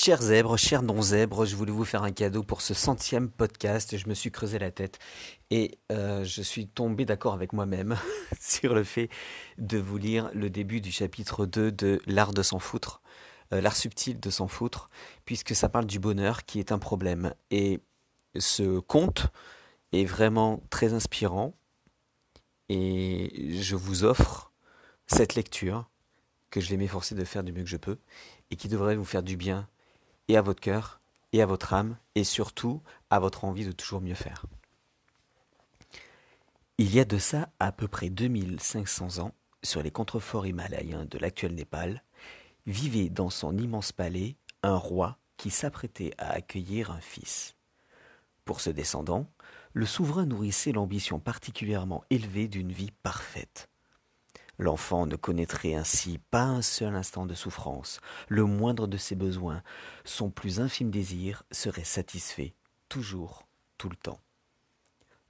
Chers zèbres, chers non-zèbres, je voulais vous faire un cadeau pour ce 100e podcast. Je me suis creusé la tête et je suis tombé d'accord avec moi-même sur le fait de vous lire le début du chapitre 2 de L'art de s'en foutre, l'art subtil de s'en foutre, puisque ça parle du bonheur qui est un problème. Et ce conte est vraiment très inspirant et je vous offre cette lecture que je vais m'efforcer de faire du mieux que je peux et qui devrait vous faire du bien. Et à votre cœur, et à votre âme, et surtout à votre envie de toujours mieux faire. Il y a de ça à peu près 2500 ans, sur les contreforts himalayens de l'actuel Népal, vivait dans son immense palais un roi qui s'apprêtait à accueillir un fils. Pour ce descendant, le souverain nourrissait l'ambition particulièrement élevée d'une vie parfaite. L'enfant ne connaîtrait ainsi pas un seul instant de souffrance. Le moindre de ses besoins, son plus infime désir, serait satisfait, toujours, tout le temps.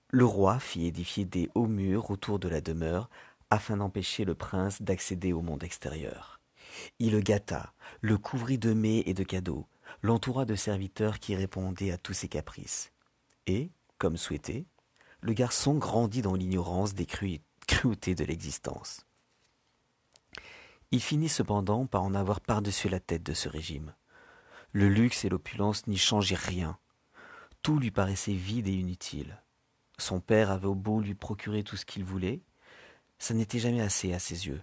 Le roi fit édifier des hauts murs autour de la demeure, afin d'empêcher le prince d'accéder au monde extérieur. Il le gâta, le couvrit de mets et de cadeaux, l'entoura de serviteurs qui répondaient à tous ses caprices. Et, comme souhaité, le garçon grandit dans l'ignorance des cruautés de l'existence. Il finit cependant par en avoir par-dessus la tête de ce régime. Le luxe et l'opulence n'y changeaient rien. Tout lui paraissait vide et inutile. Son père avait beau lui procurer tout ce qu'il voulait, ça n'était jamais assez à ses yeux.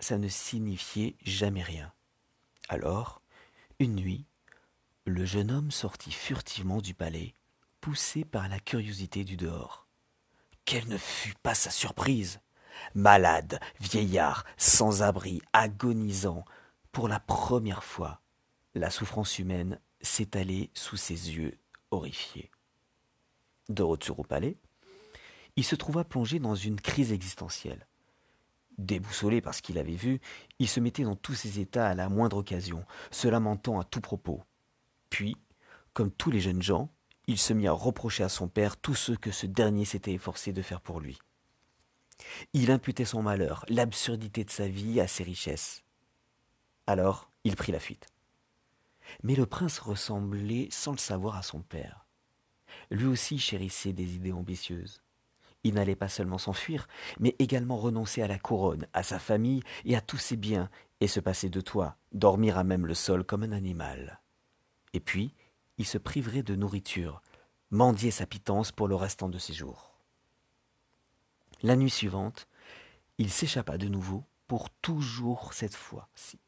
Ça ne signifiait jamais rien. Alors, une nuit, le jeune homme sortit furtivement du palais, poussé par la curiosité du dehors. Quelle ne fut pas sa surprise! Malade, vieillard, sans abri, agonisant, pour la première fois, la souffrance humaine s'étalait sous ses yeux horrifiés. De retour au palais, il se trouva plongé dans une crise existentielle. Déboussolé par ce qu'il avait vu, il se mettait dans tous ses états à la moindre occasion, se lamentant à tout propos. Puis, comme tous les jeunes gens, il se mit à reprocher à son père tout ce que ce dernier s'était efforcé de faire pour lui. Il imputait son malheur, l'absurdité de sa vie à ses richesses. Alors, il prit la fuite. Mais le prince ressemblait sans le savoir à son père. Lui aussi chérissait des idées ambitieuses. Il n'allait pas seulement s'enfuir, mais également renoncer à la couronne, à sa famille et à tous ses biens, et se passer de toit, dormir à même le sol comme un animal. Et puis, il se priverait de nourriture, mendier sa pitance pour le restant de ses jours. La nuit suivante, il s'échappa de nouveau, pour toujours cette fois-ci.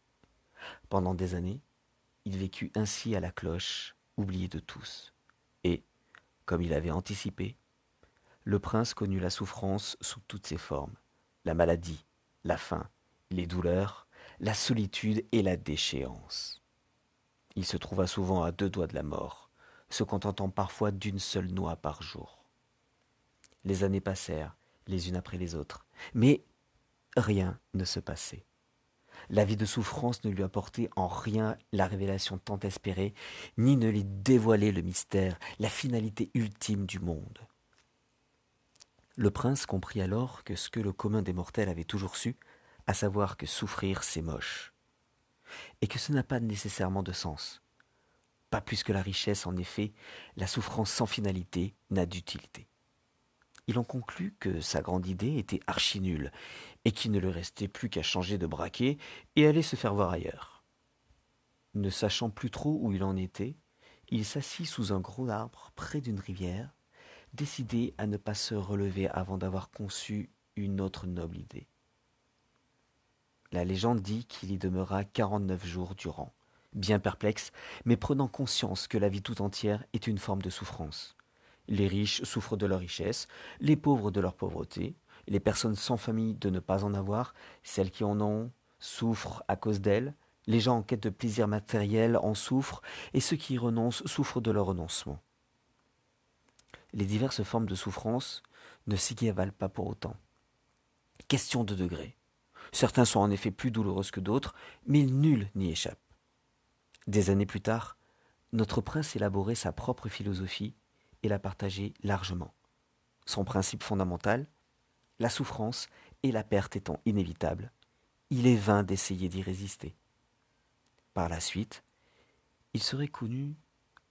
Pendant des années, il vécut ainsi à la cloche, oublié de tous. Et, comme il avait anticipé, le prince connut la souffrance sous toutes ses formes, la maladie, la faim, les douleurs, la solitude et la déchéance. Il se trouva souvent à 2 doigts de la mort, se contentant parfois d'une seule noix par jour. Les années passèrent, les unes après les autres, mais rien ne se passait. La vie de souffrance ne lui apportait en rien la révélation tant espérée, ni ne lui dévoilait le mystère, la finalité ultime du monde. Le prince comprit alors que ce que le commun des mortels avait toujours su, à savoir que souffrir c'est moche, et que ce n'a pas nécessairement de sens. Pas plus que la richesse, en effet, la souffrance sans finalité n'a d'utilité. Il en conclut que sa grande idée était archi-nulle et qu'il ne lui restait plus qu'à changer de braquet et aller se faire voir ailleurs. Ne sachant plus trop où il en était, il s'assit sous un gros arbre près d'une rivière, décidé à ne pas se relever avant d'avoir conçu une autre noble idée. La légende dit qu'il y demeura 49 jours durant, bien perplexe, mais prenant conscience que la vie tout entière est une forme de souffrance. Les riches souffrent de leur richesse, les pauvres de leur pauvreté, les personnes sans famille de ne pas en avoir, celles qui en ont souffrent à cause d'elles, les gens en quête de plaisir matériel en souffrent, et ceux qui y renoncent souffrent de leur renoncement. Les diverses formes de souffrance ne s'équivalent pas pour autant. Question de degré. Certains sont en effet plus douloureuses que d'autres, mais nul n'y échappe. Des années plus tard, notre prince élaborait sa propre philosophie et la partager largement. Son principe fondamental, la souffrance et la perte étant inévitables, il est vain d'essayer d'y résister. Par la suite, il serait connu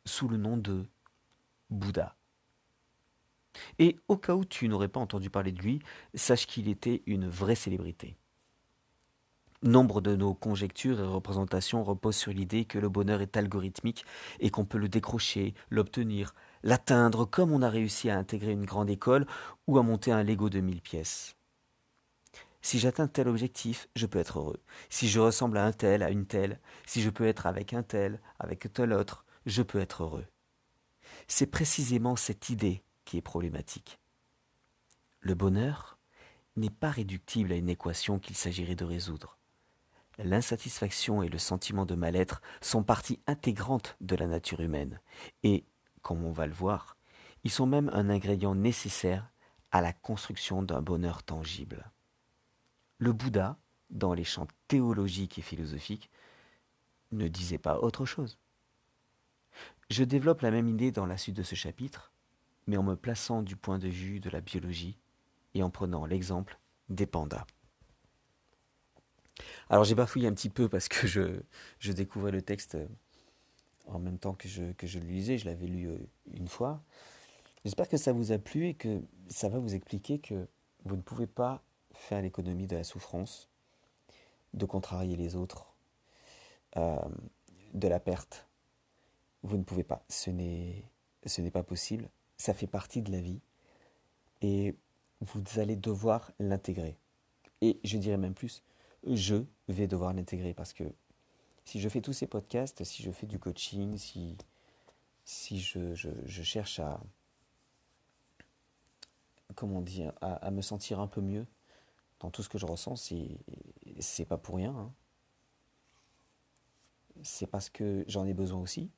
sous le nom de Bouddha. Et au cas où tu n'aurais pas entendu parler de lui, sache qu'il était une vraie célébrité. Nombre de nos conjectures et représentations reposent sur l'idée que le bonheur est algorithmique et qu'on peut le décrocher, l'obtenir, l'atteindre comme on a réussi à intégrer une grande école ou à monter un Lego de 1000 pièces. Si j'atteins tel objectif, je peux être heureux. Si je ressemble à un tel, à une telle, si je peux être avec un tel, avec tel autre, je peux être heureux. C'est précisément cette idée qui est problématique. Le bonheur n'est pas réductible à une équation qu'il s'agirait de résoudre. L'insatisfaction et le sentiment de mal-être sont partie intégrante de la nature humaine et, comme on va le voir, ils sont même un ingrédient nécessaire à la construction d'un bonheur tangible. Le Bouddha, dans les champs théologiques et philosophiques, ne disait pas autre chose. Je développe la même idée dans la suite de ce chapitre, mais en me plaçant du point de vue de la biologie et en prenant l'exemple des pandas. Alors j'ai bafouillé un petit peu parce que je découvrais le texte en même temps que je le lisais, je l'avais lu une fois. J'espère que ça vous a plu et que ça va vous expliquer que vous ne pouvez pas faire l'économie de la souffrance, de contrarier les autres, de la perte. Vous ne pouvez pas, ce n'est pas possible, ça fait partie de la vie et vous allez devoir l'intégrer. Et je dirais même plus, je vais devoir l'intégrer parce que si je fais tous ces podcasts, si je fais du coaching, si je cherche à, comment dire, à me sentir un peu mieux dans tout ce que je ressens, c'est pas pour rien, hein. C'est parce que j'en ai besoin aussi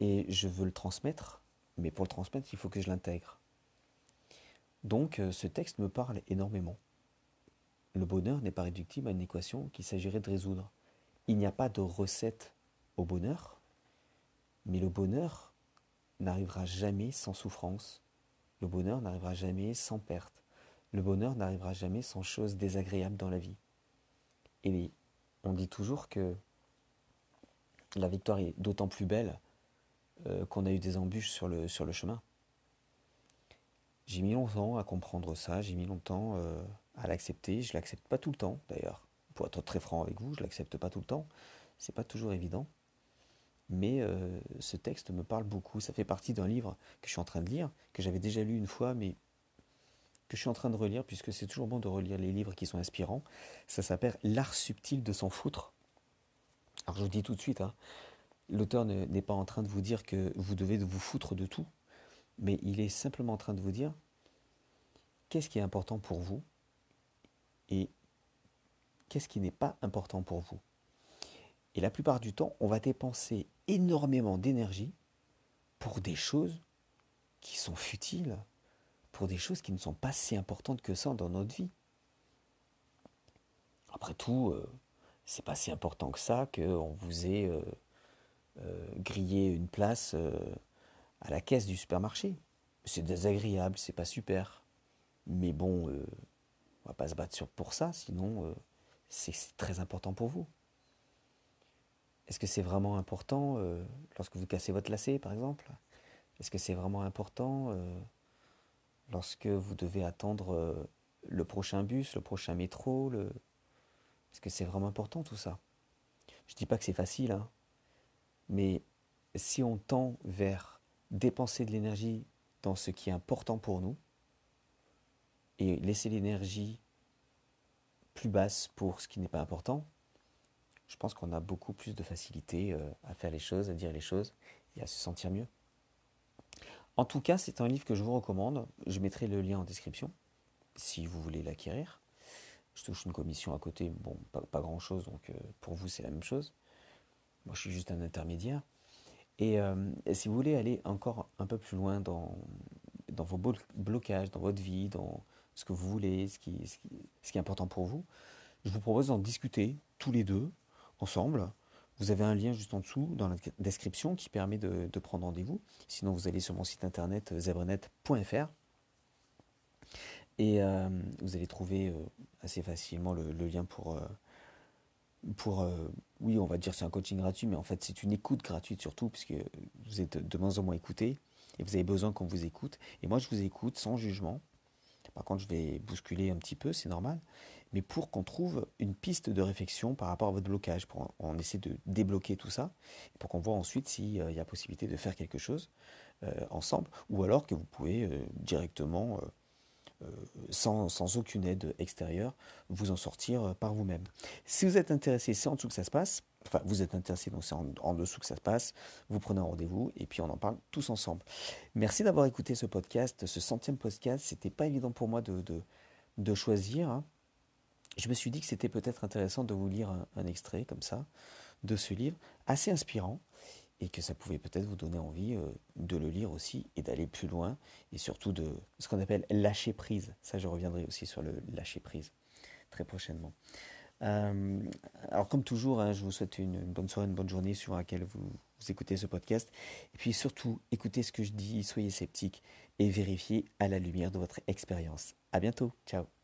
et je veux le transmettre, mais pour le transmettre, il faut que je l'intègre. Donc, ce texte me parle énormément. Le bonheur n'est pas réductible à une équation qu'il s'agirait de résoudre. Il n'y a pas de recette au bonheur, mais le bonheur n'arrivera jamais sans souffrance. Le bonheur n'arrivera jamais sans perte. Le bonheur n'arrivera jamais sans choses désagréables dans la vie. Et on dit toujours que la victoire est d'autant plus belle qu'on a eu des embûches sur le chemin. J'ai mis longtemps à comprendre ça, j'ai mis longtemps à l'accepter. Je ne l'accepte pas tout le temps d'ailleurs. Pour être très franc avec vous, je ne l'accepte pas tout le temps. Ce n'est pas toujours évident. Mais ce texte me parle beaucoup. Ça fait partie d'un livre que je suis en train de lire, que j'avais déjà lu une fois, mais que je suis en train de relire, puisque c'est toujours bon de relire les livres qui sont inspirants. Ça s'appelle « L'art subtil de s'en foutre ». Alors je vous dis tout de suite, hein, l'auteur n'est pas en train de vous dire que vous devez vous foutre de tout, mais il est simplement en train de vous dire qu'est-ce qui est important pour vous et qu'est-ce qui n'est pas important pour vous. Et la plupart du temps, on va dépenser énormément d'énergie pour des choses qui sont futiles, pour des choses qui ne sont pas si importantes que ça dans notre vie. Après tout, c'est pas si important que ça qu'on vous ait griller une place à la caisse du supermarché. C'est désagréable, c'est pas super. Mais bon, on va pas se battre pour ça, sinon c'est très important pour vous. Est-ce que c'est vraiment important lorsque vous cassez votre lacet, par exemple? Est-ce que c'est vraiment important lorsque vous devez attendre le prochain bus, le prochain métro? Est-ce que c'est vraiment important tout ça? Je dis pas que c'est facile, hein. Mais si on tend vers dépenser de l'énergie dans ce qui est important pour nous et laisser l'énergie plus basse pour ce qui n'est pas important, je pense qu'on a beaucoup plus de facilité à faire les choses, à dire les choses et à se sentir mieux. En tout cas, c'est un livre que je vous recommande. Je mettrai le lien en description si vous voulez l'acquérir. Je touche une commission à côté, bon, pas grand-chose, donc pour vous c'est la même chose. Moi, je suis juste un intermédiaire. Et si vous voulez aller encore un peu plus loin dans vos blocages, dans votre vie, dans ce que vous voulez, ce qui est important pour vous, je vous propose d'en discuter tous les deux, ensemble. Vous avez un lien juste en dessous, dans la description, qui permet de prendre rendez-vous. Sinon, vous allez sur mon site internet zebrenet.fr et vous allez trouver assez facilement le lien pour oui, on va dire c'est un coaching gratuit, mais en fait c'est une écoute gratuite surtout, puisque vous êtes de moins en moins écouté, et vous avez besoin qu'on vous écoute. Et moi je vous écoute sans jugement. Par contre je vais bousculer un petit peu, c'est normal, mais pour qu'on trouve une piste de réflexion par rapport à votre blocage, pour on essaie de débloquer tout ça, pour qu'on voit ensuite s'il y a possibilité de faire quelque chose ensemble, ou alors que vous pouvez directement... sans aucune aide extérieure, vous en sortir par vous-même. Si vous êtes intéressé, c'est en dessous que ça se passe. Enfin, vous êtes intéressé, donc c'est en dessous que ça se passe. Vous prenez un rendez-vous et puis on en parle tous ensemble. Merci d'avoir écouté ce podcast, ce 100e podcast. C'était pas évident pour moi de choisir. Hein. Je me suis dit que c'était peut-être intéressant de vous lire un extrait comme ça de ce livre, assez inspirant, et que ça pouvait peut-être vous donner envie de le lire aussi et d'aller plus loin, et surtout de ce qu'on appelle lâcher prise. Ça, je reviendrai aussi sur le lâcher prise très prochainement. Alors, comme toujours, hein, je vous souhaite une bonne soirée, une bonne journée sur laquelle vous écoutez ce podcast. Et puis surtout, écoutez ce que je dis, soyez sceptiques et vérifiez à la lumière de votre expérience. À bientôt, ciao.